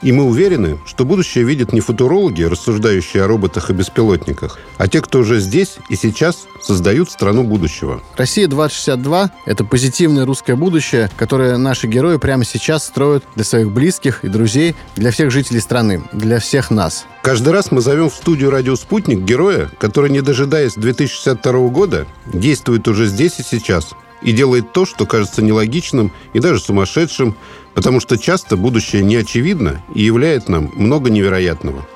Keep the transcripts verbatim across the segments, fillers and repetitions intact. И мы уверены, что будущее видят не футурологи, рассуждающие о роботах и беспилотниках, а те, кто уже здесь и сейчас создают страну будущего. «Россия-двадцать шестьдесят два» — это позитивное русское будущее, которое наши герои прямо сейчас строят для своих близких и друзей, для всех жителей страны, для всех нас. Каждый раз мы зовем в студию «Радио Спутник» героя, который, не дожидаясь две тысячи шестьдесят второго года, действует уже здесь и сейчас и делает то, что кажется нелогичным и даже сумасшедшим, потому что часто будущее не очевидно и являет нам много невероятного.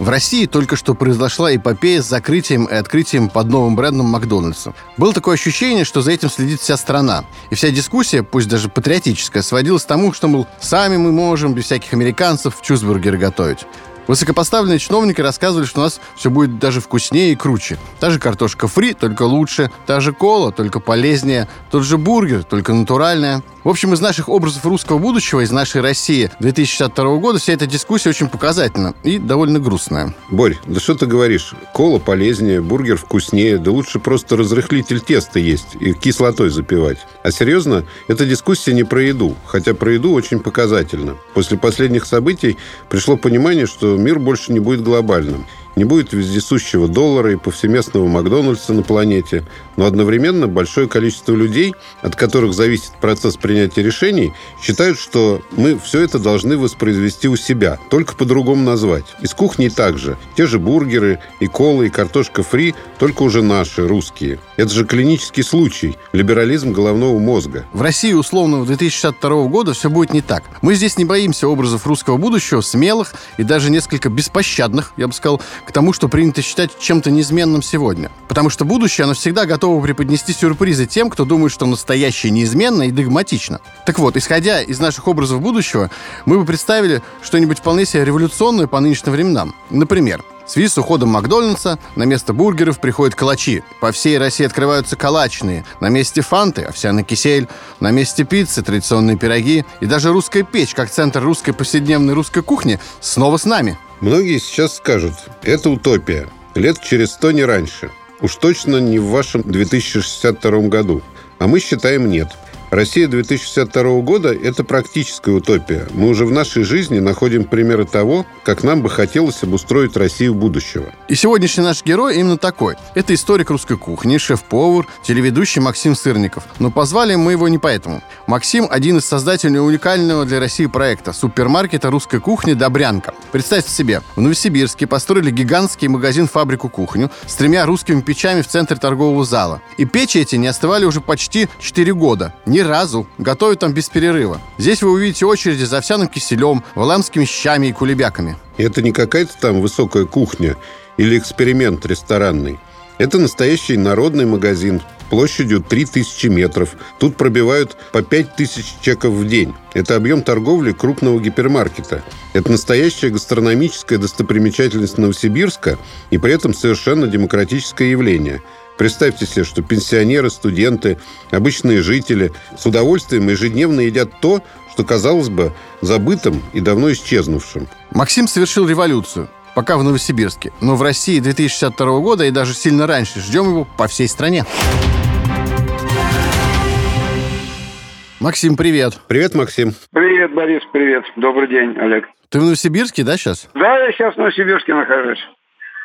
В России только что произошла эпопея с закрытием и открытием под новым брендом Макдоналдса. Было такое ощущение, что за этим следит вся страна. И вся дискуссия, пусть даже патриотическая, сводилась к тому, что, мол, сами мы можем без всяких американцев чизбургеры готовить. Высокопоставленные чиновники рассказывали, что у нас все будет даже вкуснее и круче. Та же картошка фри, только лучше. Та же кола, только полезнее. Тот же бургер, только натуральное. В общем, из наших образов русского будущего, из нашей России две тысячи шестьдесят второго года вся эта дискуссия очень показательна и довольно грустная. Борь, да что ты говоришь? Кола полезнее, бургер вкуснее, да лучше просто разрыхлитель теста есть и кислотой запивать. А серьезно, эта дискуссия не про еду, хотя про еду очень показательно. После последних событий пришло понимание, что мир больше не будет глобальным. Не будет вездесущего доллара и повсеместного Макдональдса на планете, но одновременно большое количество людей, от которых зависит процесс принятия решений, считают, что мы все это должны воспроизвести у себя, только по-другому назвать. И с кухней также. Те же бургеры, и колы, и картошка фри, только уже наши, русские. Это же клинический случай, либерализм головного мозга. В России условного две тысячи шестьдесят второго года все будет не так. Мы здесь не боимся образов русского будущего, смелых и даже несколько беспощадных, я бы сказал, к тому, что принято считать чем-то неизменным сегодня. Потому что будущее, оно всегда готово преподнести сюрпризы тем, кто думает, что настоящее неизменно и догматично. Так вот, исходя из наших образов будущего, мы бы представили что-нибудь вполне себе революционное по нынешним временам. Например, в связи с уходом Макдональдса на место бургеров приходят калачи. По всей России открываются калачные. На месте фанты – овсяный кисель. На месте пиццы – традиционные пироги. И даже русская печь, как центр русской повседневной русской кухни, снова с нами. Многие сейчас скажут, это утопия, лет через сто не раньше. Уж точно не в вашем две тысячи шестьдесят втором году. А мы считаем нет. Россия две тысячи шестьдесят второго года – это практическая утопия. Мы уже в нашей жизни находим примеры того, как нам бы хотелось обустроить Россию будущего. И сегодняшний наш герой именно такой. Это историк русской кухни, шеф-повар, телеведущий Максим Сырников. Но позвали мы его не поэтому. Максим – один из создателей уникального для России проекта – супермаркета русской кухни «Добрянка». Представьте себе, в Новосибирске построили гигантский магазин-фабрику-кухню с тремя русскими печами в центре торгового зала. И печи эти не остывали уже почти четыре года. Ни разу. Готовят там без перерыва. Здесь вы увидите очереди за овсяным киселем, валамскими щами и кулебяками. Это не какая-то там высокая кухня или эксперимент ресторанный. Это настоящий народный магазин площадью три тысячи метров. Тут пробивают по пять тысяч чеков в день. Это объем торговли крупного гипермаркета. Это настоящая гастрономическая достопримечательность Новосибирска и при этом совершенно демократическое явление. Представьте себе, что пенсионеры, студенты, обычные жители с удовольствием ежедневно едят то, что казалось бы забытым и давно исчезнувшим. Максим совершил революцию. Пока в Новосибирске. Но в России две тысячи шестьдесят второго года и даже сильно раньше ждем его по всей стране. Максим, привет. Привет, Максим. Привет, Борис, привет. Добрый день, Олег. Ты в Новосибирске, да, сейчас? Да, я сейчас в Новосибирске нахожусь.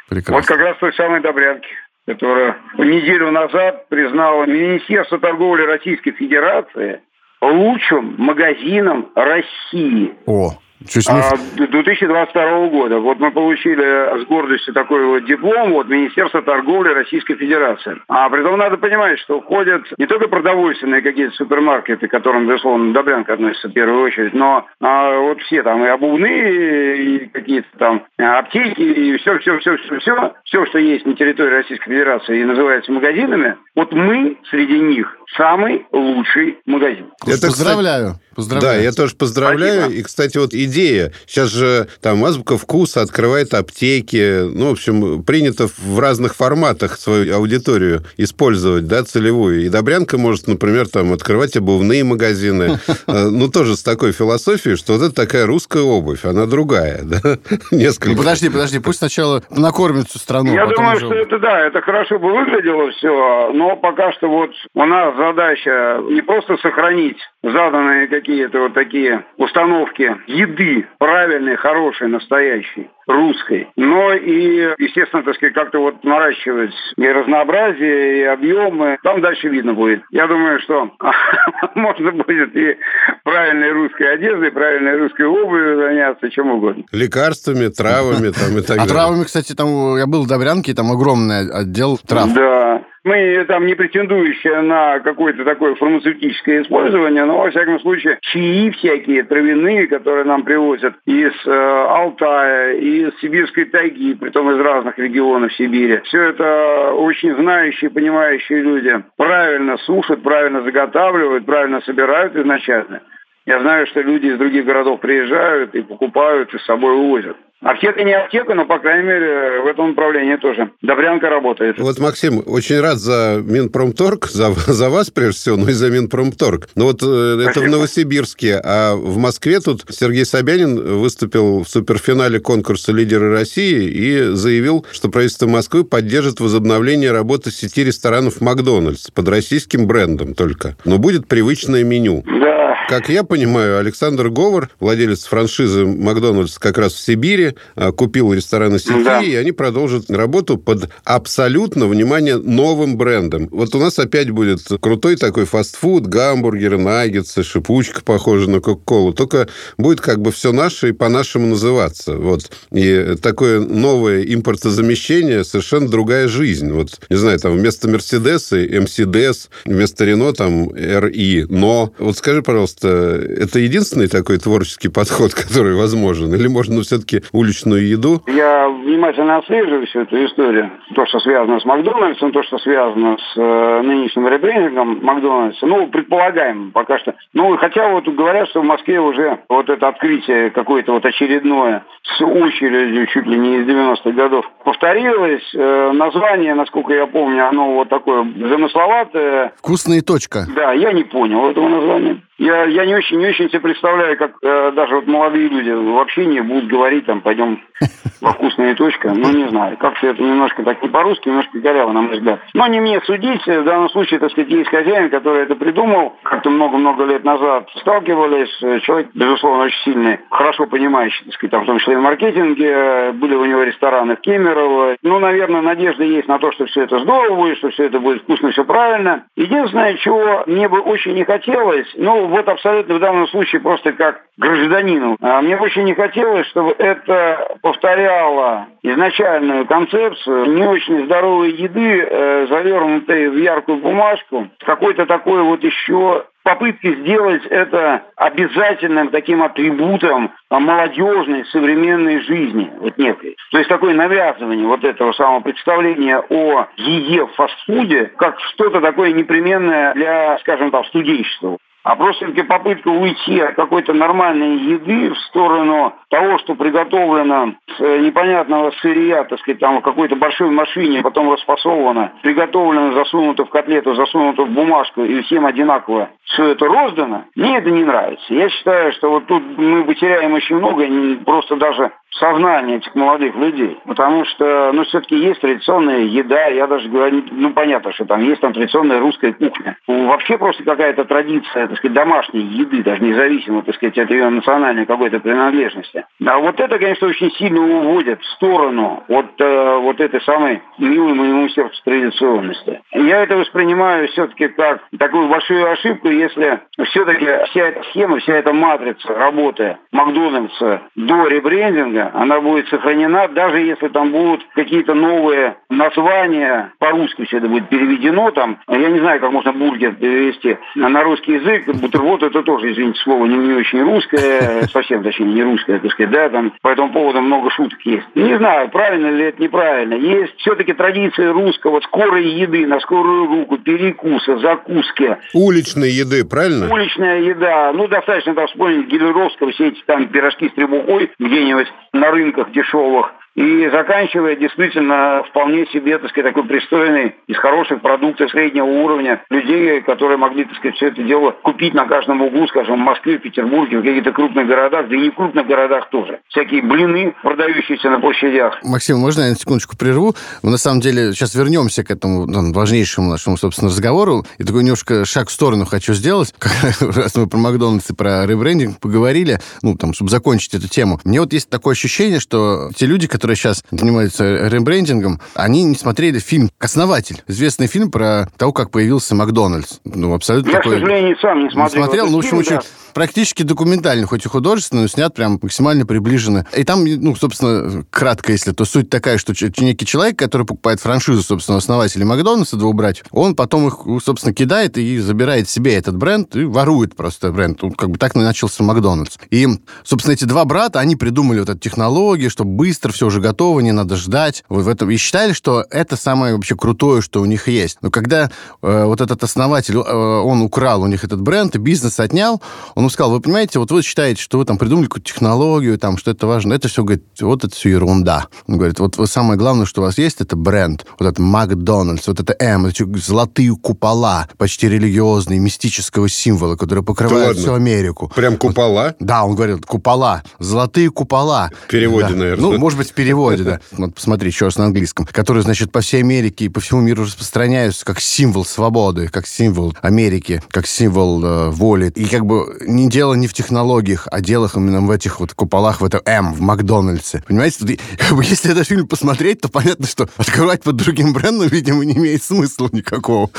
Прекрасно. Вот как раз в той самой Добрянке, которая неделю назад признала Министерство торговли Российской Федерации лучшим магазином России. О, две тысячи двадцать второго года. Вот мы получили с гордостью такой вот диплом от Министерства торговли Российской Федерации. А при том надо понимать, что входят не только продовольственные какие-то супермаркеты, к которым, безусловно, Добрянка относится в первую очередь, но а, вот все там и обувные, и какие-то там аптеки, и все-все-все-все-все, все, что есть на территории Российской Федерации и называется магазинами, вот мы среди них самый лучший магазин. Я поздравляю. Поздравляю. Да, я тоже поздравляю. Спасибо. И, кстати, вот идея. Сейчас же там Азбука Вкуса открывает аптеки. Ну, в общем, принято в разных форматах свою аудиторию использовать, да, целевую. И Добрянка может, например, там открывать обувные магазины. Ну, тоже с такой философией, что вот это такая русская обувь, она другая, да? Несколько. Подожди, подожди, пусть сначала накормят всю страну. Я думаю, что это, да, это хорошо бы выглядело все, но пока что вот у нас задача не просто сохранить заданные какие-то вот такие установки еды, правильной, хорошей, настоящей, русской, но и, естественно, так сказать, как-то вот наращивать и разнообразие, и объемы. Там дальше видно будет. Я думаю, что можно будет и правильной русской одеждой, правильной русской обувью заняться, чем угодно. Лекарствами, травами там и так далее. А травами, кстати, там я был в Добрянке, там огромный отдел трав. Да. Мы там не претендующие на какое-то такое фармацевтическое использование, но, во всяком случае, чаи всякие травяные, которые нам привозят из э, Алтая, из Сибирской тайги, притом из разных регионов Сибири. Все это очень знающие, понимающие люди. Правильно сушат, правильно заготавливают, правильно собирают изначально. Я знаю, что люди из других городов приезжают и покупают, и с собой увозят. Аптека не аптека, но, по крайней мере, в этом направлении тоже Добрянка работает. Вот, Максим, очень рад за Минпромторг, за, за вас, прежде всего, но и за Минпромторг. Но вот э, это в Новосибирске, а в Москве тут Сергей Собянин выступил в суперфинале конкурса «Лидеры России» и заявил, что правительство Москвы поддержит возобновление работы сети ресторанов «Макдоналдс» под российским брендом только. Но будет привычное меню. Да. Как я понимаю, Александр Говор, владелец франшизы «Макдоналдс» как раз в Сибири, купил рестораны сети, да. И они продолжат работу под абсолютно, внимание, новым брендом. Вот у нас опять будет крутой такой фастфуд, гамбургеры, наггетсы, шипучка, похожая на кока-колу, только будет как бы все наше и по-нашему называться. Вот. И такое новое импортозамещение, совершенно другая жизнь. Вот, не знаю, там вместо «Мерседеса» «МСДС», вместо «Рено» там «РИ», «Но». Вот скажи, пожалуйста, это единственный такой творческий подход, который возможен? Или можно все-таки уличную еду? Я внимательно отслеживаю всю эту историю. То, что связано с Макдональдсом, то, что связано с э, нынешним ребрендингом Макдональдса. Ну, предполагаем пока что. Ну, хотя вот говорят, что в Москве уже вот это открытие какое-то вот очередное с очередью чуть ли не из девяностых годов повторилось. Э, название, насколько я помню, оно вот такое замысловатое. «Вкусная точка». Да, я не понял этого названия. Я, я не очень, не очень себе представляю, как э, даже вот молодые люди вообще не будут говорить, там, пойдем во «Вкусная точка». Ну, не знаю, как-то это немножко так не по-русски, немножко коряво, на мой взгляд. Но не мне судить, в данном случае, так сказать, есть хозяин, который это придумал. Как-то много-много лет назад сталкивались. Человек, безусловно, очень сильный, хорошо понимающий, так сказать, там, в том числе и в маркетинге. Были у него рестораны в Кемерово. Ну, наверное, надежда есть на то, что все это здорово будет, что все это будет вкусно, все правильно. Единственное, чего мне бы очень не хотелось, ну, вот абсолютно в данном случае просто как гражданину. А мне очень не хотелось, чтобы это повторяло изначальную концепцию не очень здоровой еды, э, завернутой в яркую бумажку, какой-то такой вот еще попытки сделать это обязательным таким атрибутом молодежной современной жизни, вот некой. То есть такое навязывание вот этого самого представления о еде в фастфуде как что-то такое непременное для, скажем так, студенчества. А просто попытка уйти от какой-то нормальной еды в сторону того, что приготовлено с непонятного сырья, так сказать, там в какой-то большой машине, потом распасовано, приготовлено, засунуто в котлету, засунуто в бумажку, и всем одинаково все это роздано, мне это не нравится. Я считаю, что вот тут мы потеряем очень много, просто даже сознание этих молодых людей. Потому что, ну, все-таки есть традиционная еда, я даже говорю, ну, понятно, что там есть там традиционная русская кухня. Вообще просто какая-то традиция, так сказать, домашней еды, даже независимо, так сказать, от ее национальной какой-то принадлежности. А вот это, конечно, очень сильно уводит в сторону от э, вот этой самой милой моему сердцу традиционности. Я это воспринимаю все-таки как такую большую ошибку. если все-таки вся эта схема, вся эта матрица работы Макдональдса до ребрендинга, она будет сохранена, даже если там будут какие-то новые названия, по-русски все это будет переведено, там, я не знаю, как можно бургер перевести на русский язык, бутерброд, это тоже, извините, слово не, не очень русское, совсем, точнее, не русское, так сказать, да, там, по этому поводу много шуток есть. Не знаю, правильно ли это, неправильно. Есть все-таки традиция русского скорой еды, на скорую руку, перекуса, закуски. Уличной еды, правильно? Уличная еда. Ну, достаточно там вспомнить Гиляровского, все эти там пирожки с требухой где-нибудь на рынках дешевых. И заканчивая действительно вполне себе, так сказать, такой пристойный, из хороших продуктов среднего уровня людей, которые могли, так сказать, все это дело купить на каждом углу, скажем, в Москве, в Петербурге, в каких-то крупных городах, да и не в крупных городах тоже. Всякие блины, продающиеся на площадях. Максим, можно я на секундочку прерву? Мы, на самом деле, сейчас вернемся к этому там, важнейшему нашему, собственно, разговору. И такой немножко шаг в сторону хочу сделать. Раз мы про Макдональдс и про ребрендинг поговорили, ну, там, чтобы закончить эту тему. Мне вот есть такое ощущение, что те люди, которые которые сейчас занимаются ребрендингом, они не смотрели фильм «Основатель». Известный фильм про того, как появился Макдональдс. Ну, абсолютно Я, такой... к сожалению, сам не смотрел. Не смотрел, но, в общем, очень... Да. Практически документальный, хоть и художественный, но снят прям максимально приближенно. И там, ну, собственно, кратко, если то, суть такая, что некий человек, который покупает франшизу, собственно, основателей Макдональдса, двух братьев, он потом их, собственно, кидает и забирает себе этот бренд и ворует просто бренд. Ну, как бы так начался Макдональдс. И, собственно, эти два брата, они придумали вот эту технологию, что быстро все уже готово, не надо ждать. Вот в этом. И считали, что это самое вообще крутое, что у них есть. Но когда э, вот этот основатель, э, он украл у них этот бренд и бизнес отнял, он Он сказал, вы понимаете, вот вы считаете, что вы там придумали какую-то технологию, там, что это важно. Это все, говорит, вот это все ерунда. Он говорит, вот самое главное, что у вас есть, это бренд. Вот это Макдональдс, вот это М, эти золотые купола, почти религиозные, мистического символа, которые покрывают да всю Америку. Прям купола? Вот, да, он говорит, купола, золотые купола. В переводе, да. наверное. Ну, может быть, в переводе, да. Вот посмотри, еще раз на английском. Которые, значит, по всей Америке и по всему миру распространяются как символ свободы, как символ Америки, как символ э, воли. И как бы... Не дело не в технологиях, а дело именно в этих вот куполах, в этом М, в Макдональдсе. Понимаете, если этот фильм посмотреть, то понятно, что открывать под другим брендом, видимо, не имеет смысла никакого.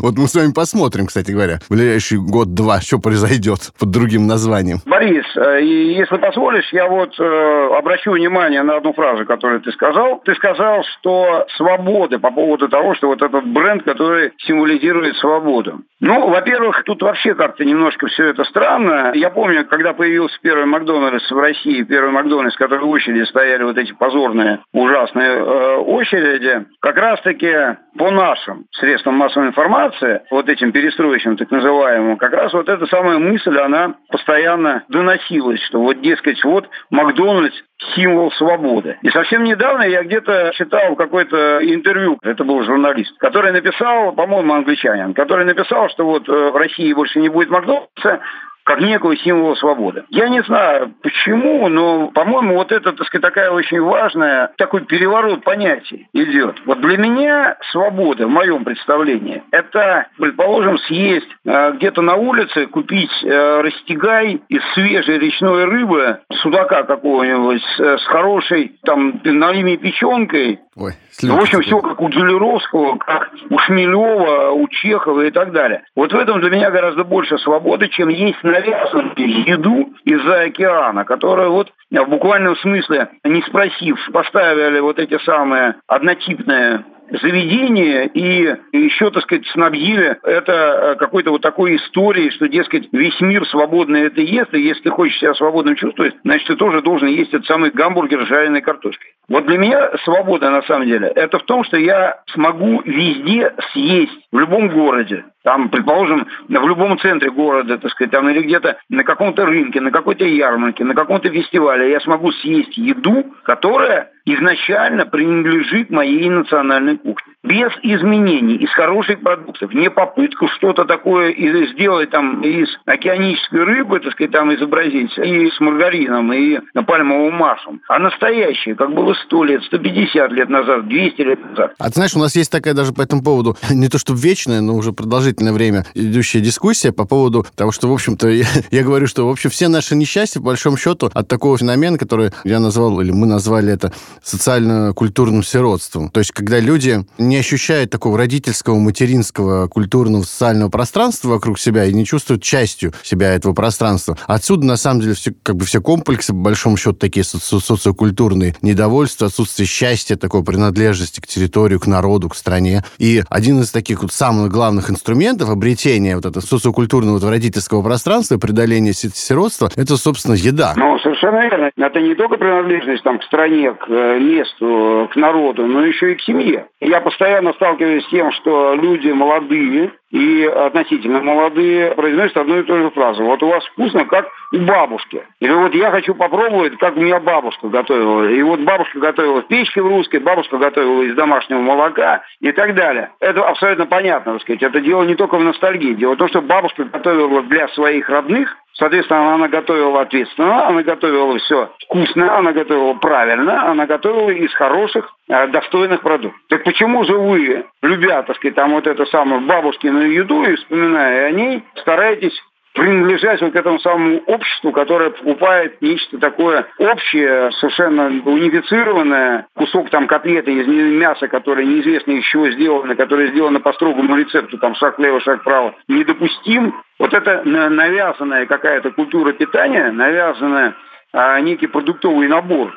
Вот мы с вами посмотрим, кстати говоря, в ближайший год-два, что произойдет под другим названием. Борис, если позволишь, я вот обращу внимание на одну фразу, которую ты сказал. Ты сказал, что свобода по поводу того, что вот этот бренд, который символизирует свободу. Ну, во-первых, тут вообще как-то немножко все это странно. Я помню, когда появился первый Макдональдс в России, первый Макдональдс, в котором в очереди стояли вот эти позорные, ужасные э, очереди, как раз-таки по нашим средствам массовой информации, вот этим перестроечным, так называемым, как раз вот эта самая мысль, она постоянно доносилась, что вот, дескать, вот Макдональдс символ свободы. И совсем недавно я где-то читал какое-то интервью, это был журналист, который написал, по-моему, англичанин, который написал, что вот в России больше не будет Макдональдса, как некого символа свободы. Я не знаю, почему, но, по-моему, вот это, так сказать, такая очень важная, такой переворот понятий идет. Вот для меня свобода, в моем представлении, это, предположим, съесть э, где-то на улице, купить э, растягай из свежей речной рыбы, судака какого-нибудь, с, с хорошей, там, налимей печенкой. Ой, в общем, все как у Гиляровского, как у Шмелева, у Чехова и так далее. Вот в этом для меня гораздо больше свободы, чем есть на еду из-за океана, которую вот в буквальном смысле, не спросив, поставили вот эти самые однотипные заведения и еще, так сказать, снабдили это какой-то вот такой историей, что, дескать, весь мир свободно это ест, и если ты хочешь себя свободным чувствовать, значит, ты тоже должен есть этот самый гамбургер с жареной картошкой. Вот для меня свобода, на самом деле, это в том, что я смогу везде съесть, в любом городе, там, предположим, в любом центре города, так сказать, там или где-то на каком-то рынке, на какой-то ярмарке, на каком-то фестивале, я смогу съесть еду, которая изначально принадлежит моей национальной кухне. Без изменений, из хороших продуктов. Не попытку что-то такое сделать там из океанической рыбы, так сказать, там изобразить, и с маргарином, и пальмовым маслом, а настоящее, как было сто лет, сто пятьдесят лет назад, двести лет назад. А ты знаешь, у нас есть такая даже по этому поводу, не то чтобы вечная, но уже продолжительное время идущая дискуссия по поводу того, что, в общем-то, я, я говорю, что, в общем, все наши несчастья, по большому счету, от такого феномена, который я назвал, или мы назвали это социально-культурным сиротством. То есть, когда люди не ощущают такого родительского, материнского, культурного, социального пространства вокруг себя и не чувствуют частью себя этого пространства. Отсюда, на самом деле, все, как бы все комплексы, по большому счету, такие со- со- социокультурные, недовольство, отсутствие счастья, такой принадлежности к территории, к народу, к стране. И один из таких вот самых главных инструментов обретения вот этого социокультурного вот родительского пространства, преодоления сиротства, это, собственно, еда. Ну, совершенно верно. Это не только принадлежность там, к стране, к месту, к народу, но еще и к семье. Я постоянно сталкиваюсь с тем, что люди молодые и относительно молодые произносят одну и ту же фразу. Вот у вас вкусно, как у бабушки. Или вот я хочу попробовать, как у меня бабушка готовила. И вот бабушка готовила в печке в русской, бабушка готовила из домашнего молока и так далее. Это абсолютно понятно, так сказать. Это дело не только в ностальгии. Дело в том, что бабушка готовила для своих родных. Соответственно, она готовила ответственно, она готовила все вкусно, она готовила правильно, она готовила из хороших, достойных продуктов. Так почему же вы, любя, так сказать, там вот эту самую бабушкину еду и вспоминая о ней, стараетесь принадлежать вот к этому самому обществу, которое покупает нечто такое общее, совершенно унифицированное, кусок там котлеты из мяса, которое неизвестно из чего сделано, которое сделано по строгому рецепту, там шаг влево, шаг вправо, недопустим. Вот это навязанная какая-то культура питания, навязанная а, некий продуктовый набор,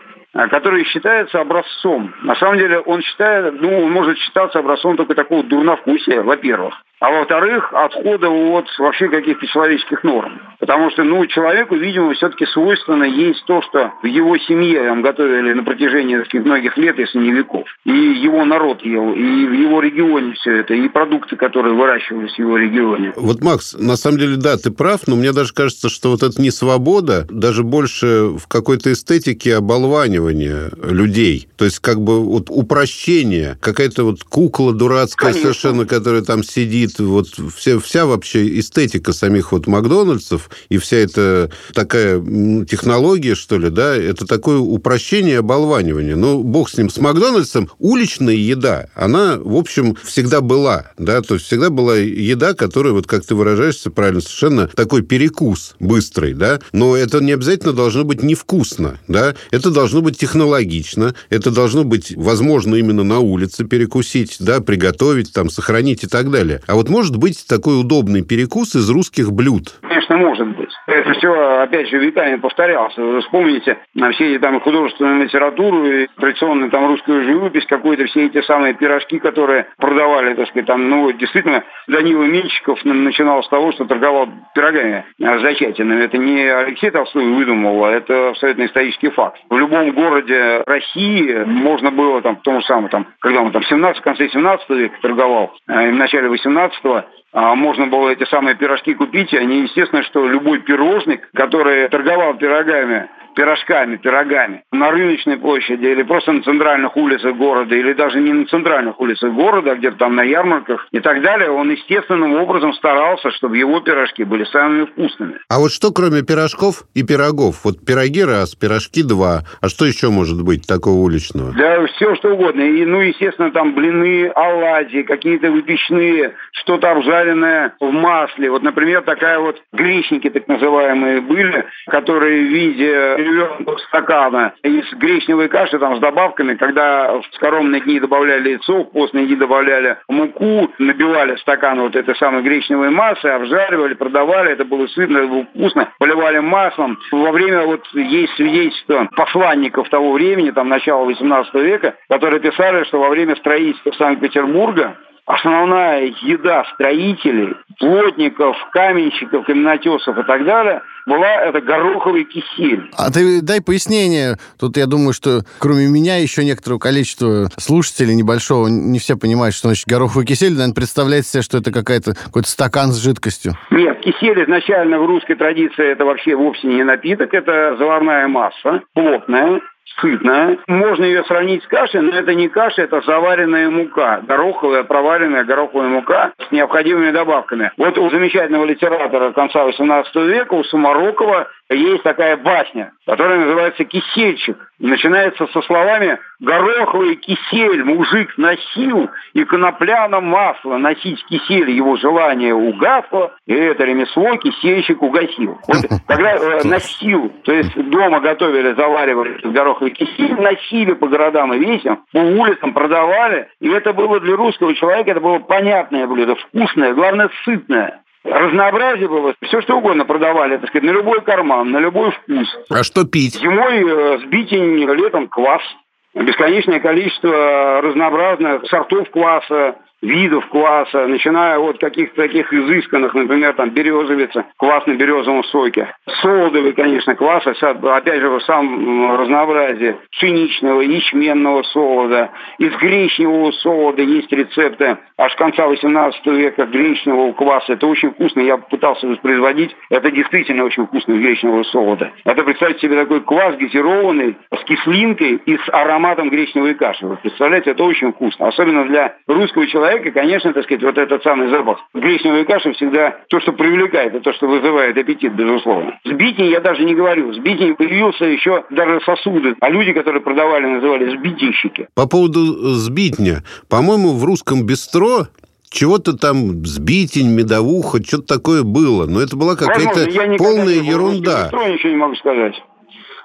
который считается образцом. На самом деле он считает, ну, он может считаться образцом только такого дурновкусия, во-первых, а во-вторых, отхода от вообще каких-то человеческих норм. Потому что, ну, человеку, видимо, все-таки свойственно есть то, что в его семье там, готовили на протяжении таких многих лет, если не веков. И его народ ел, и в его регионе все это, и продукты, которые выращивались в его регионе. Вот, Макс, на самом деле, да, ты прав, но мне даже кажется, что вот эта несвобода, даже больше в какой-то эстетике оболванивания людей. То есть, как бы, вот упрощение, какая-то вот кукла дурацкая, конечно, совершенно, которая там сидит, вот вся, вся вообще эстетика самих вот Макдональдсов и вся эта такая технология, что ли, да, это такое упрощение и оболванивание. Но бог с ним, с Макдональдсом уличная еда, она, в общем, всегда была, да, то есть всегда была еда, которая, вот как ты выражаешься правильно, совершенно такой перекус быстрый, да, но это не обязательно должно быть невкусно, да, это должно быть технологично, это должно быть, возможно, именно на улице перекусить, да, приготовить, там, сохранить и так далее. А вот может быть такой удобный перекус из русских блюд? Конечно, может быть. Это все, опять же, веками повторялось. Вы вспомните все эти там художественную литературу, и традиционную там русскую живопись, какую-то все эти самые пирожки, которые продавали, так сказать, там, ну, действительно, Данила Меншиков начинал с того, что торговал пирогами зачатиными. Это не Алексей Толстой выдумал, а это абсолютно исторический факт. В любом городе России можно было там, в том же самом, там, когда он там семнадцатом, в конце семнадцатого века торговал, и в начале восемнадцатого можно было эти самые пирожки купить, и они, естественно, что любой пирожник, который торговал пирогами, пирожками, пирогами на рыночной площади или просто на центральных улицах города, или даже не на центральных улицах города, а где-то там на ярмарках и так далее, он естественным образом старался, чтобы его пирожки были самыми вкусными. А вот что кроме пирожков и пирогов? Вот пироги раз, пирожки два. А что еще может быть такого уличного? Да все что угодно. И, ну, естественно, там блины, оладьи, какие-то выпечные, что-то обжаренное в масле. Вот, например, такая вот гречники так называемые были, которые в виде перевернутого стакана из гречневой каши там с добавками, когда в скоромные дни добавляли яйцо, в постные дни добавляли муку, набивали стакан вот этой самой гречневой массы, обжаривали, продавали, это было сытно, это было вкусно, поливали маслом. Во время вот есть свидетельства посланников того времени, там начала восемнадцатого века, которые писали, что во время строительства Санкт-Петербурга основная еда строителей, плотников, каменщиков, каменотесов и так далее была это гороховый кисель. А ты дай пояснение. Тут я думаю, что кроме меня еще некоторого количества слушателей небольшого не все понимают, что значит гороховый кисель. Наверное, представляет себе, что это какая-то, какой-то стакан с жидкостью. Нет, кисель изначально в русской традиции это вообще вовсе не напиток. Это заварная масса, плотная, сытная. Можно ее сравнить с кашей, но это не каша, это заваренная мука. Гороховая, проваренная гороховая мука с необходимыми добавками. Вот у замечательного литератора конца восемнадцатого века, у Сумарокова, есть такая басня, которая называется «Кисельчик». Начинается со словами «Гороховый кисель мужик носил, и конопляно масло носить кисель его желание угасло, и это ремесло кисельщик угасил». Вот тогда э, носил, то есть дома готовили, заваривали гороховый кисель, носили по городам и весям, по улицам продавали, и это было для русского человека, это было понятное блюдо, вкусное, главное, сытное. Разнообразие было, все что угодно продавали, так сказать, на любой карман, на любой вкус. А что пить? Зимой сбитень, летом квас. Бесконечное количество разнообразных сортов кваса, видов кваса, начиная от каких-то таких изысканных, например, там березовица, квас на березовом соке, солодовый, конечно, квас, опять же, в самом разнообразии пшеничного, ячменного солода, из гречневого солода есть рецепты аж конца восемнадцатого века гречневого кваса. Это очень вкусно, я пытался воспроизводить, это действительно очень вкусно гречневого солода. Это, представьте себе, такой квас газированный, с кислинкой и с ароматом гречневой каши. Вы представляете, это очень вкусно, особенно для русского человека. И, конечно, так сказать, вот этот самый запах гречневой каши всегда то, что привлекает, и то, что вызывает аппетит, безусловно. Сбитень я даже не говорю. Сбитень появился еще даже сосуды. А люди, которые продавали, называли сбитенщики. По поводу сбитня. По-моему, в русском бистро чего-то там сбитень, медовуха, что-то такое было. Но это была какая-то возможно, полная ерунда. В бистро ничего не могу сказать.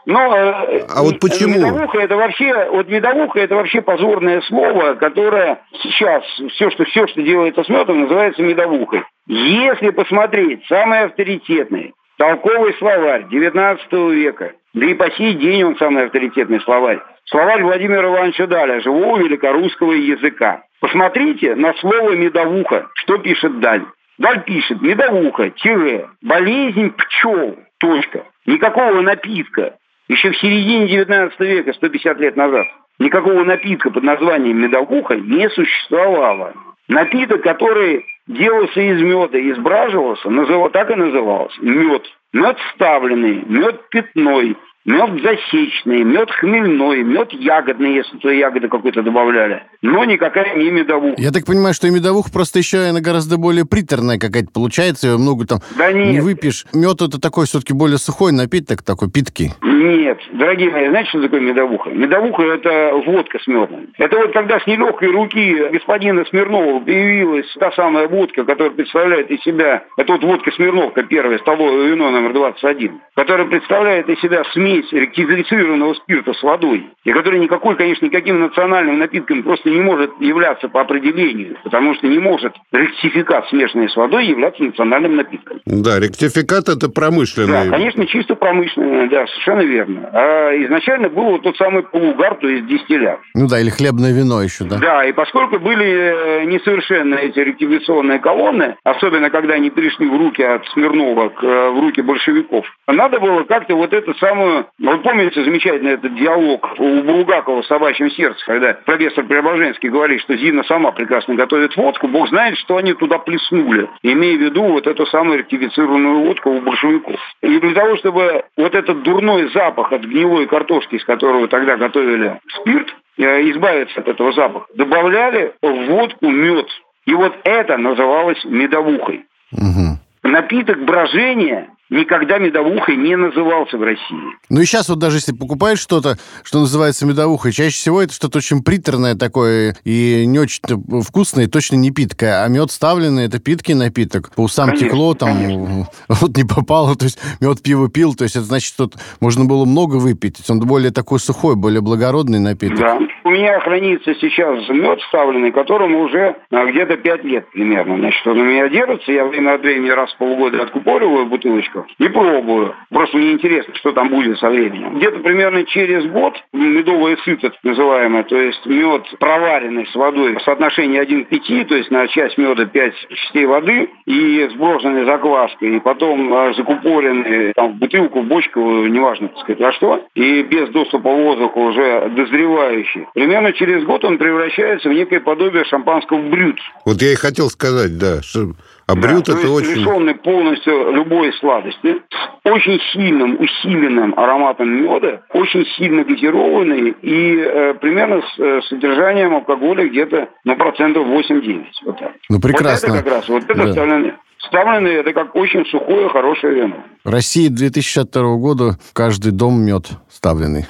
Но а вот почему? Медовуха это вообще, вот медовуха это вообще позорное слово, которое сейчас все, что все, что делается с медом, называется медовухой. Если посмотреть самый авторитетный толковый словарь девятнадцатого века, да и по сей день он самый авторитетный словарь, словарь Владимира Ивановича Даля, живого великорусского языка. Посмотрите на слово медовуха, что пишет Даль. Даль пишет: медовуха, тире, болезнь пчел, точка, никакого напитка. Еще в середине девятнадцатого века, сто пятьдесят лет назад, никакого напитка под названием медовуха не существовало. Напиток, который делался из меда, избраживался, называл, так и назывался – мед. Мед ставленный, мед питной, мед засечный, мед хмельной, мед ягодный, если туда ягоды какой-то добавляли. Но никакая не медовуха. Я так понимаю, что и медовуха просто еще, она гораздо более приторная какая-то получается, ее много там да не выпьешь. Мед это такой все-таки более сухой напиток, такой питкий. Нет, дорогие мои, знаете, что такое медовуха? Медовуха – это водка с медом. Это вот когда с нелегкой руки господина Смирнова появилась та самая водка, которая представляет из себя... Это вот водка Смирновка, первое столовое вино номер двадцать один, которая представляет из себя смесь ректифицированного спирта с водой, и которая никакой, конечно, никаким национальным напитком просто не может являться по определению, потому что не может ректификат, смешанный с водой, являться национальным напитком. Да, ректификат – это промышленный. Да, конечно, чисто промышленный, да, совершенно верно. А изначально был вот тот самый полугар, то есть дистиллят. Ну да, или хлебное вино еще, да. Да, и поскольку были несовершенны эти ректификационные колонны, особенно когда они перешли в руки от Смирнова к, в руки большевиков, надо было как-то вот эту самую... Вы помните замечательный этот диалог у Булгакова в «Собачьем сердце», когда профессор Преображенский говорит, что Зина сама прекрасно готовит водку, бог знает, что они туда плеснули, имея в виду вот эту самую ректифицированную водку у большевиков. И для того, чтобы вот этот дурной запах от гнилой картошки, из которого тогда готовили спирт, избавиться от этого запаха, добавляли в водку мед. И вот это называлось медовухой. Угу. Напиток брожения никогда медовухой не назывался в России. Ну и сейчас вот даже если покупаешь что-то, что называется медовухой, чаще всего это что-то очень приторное такое и не очень вкусное, и точно не питкое. А мед ставленный – это питкий напиток. По усам конечно, текло, там конечно. Вот не попало, то есть мед пиво пил, то есть это значит, что можно было много выпить. Он более такой сухой, более благородный напиток. Да. У меня хранится сейчас мед ставленный, которому уже а, где-то пять лет примерно. Значит, он у меня держится, я время от времени раз в полгода откупориваю бутылочку и пробую. Просто мне интересно, что там будет со временем. Где-то примерно через год медовая сыта, так называемая, то есть мед, проваренный с водой в соотношении один к пяти, то есть на часть меда пять частей воды, и сброшенной закваской, и потом закупоренный там, в бутылку, в бочку, неважно, так сказать, во что, и без доступа воздуха уже дозревающий. Примерно через год он превращается в некое подобие шампанского брют. Вот я и хотел сказать, да, что... А брют да, это то есть очень... лишенный полностью любой сладости, с очень сильным, усиленным ароматом меда, очень сильно газированный и э, примерно с э, содержанием алкоголя где-то на процентов восемь-девять. Вот так. Ну, прекрасно. Вот это как раз, вот это да. остальное. Ставленное – это как очень сухое, хорошее вино. Россия две тысячи шестьдесят второго года, каждый дом мед ставленный.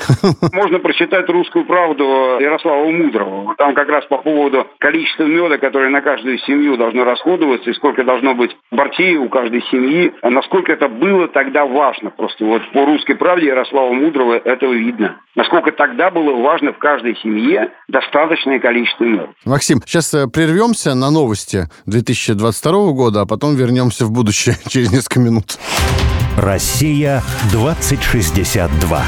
Можно прочитать «Русскую правду» Ярослава Мудрого. Там как раз по поводу количества меда, которое на каждую семью должно расходоваться, и сколько должно быть бартии у каждой семьи, насколько это было тогда важно. Просто вот по «Русской правде» Ярослава Мудрого этого видно. Насколько тогда было важно в каждой семье достаточное количество меда. Максим, сейчас прервемся на новости две тысячи двадцать второго года, а потом вернемся в будущее через несколько минут. Россия двадцать шестьдесят два.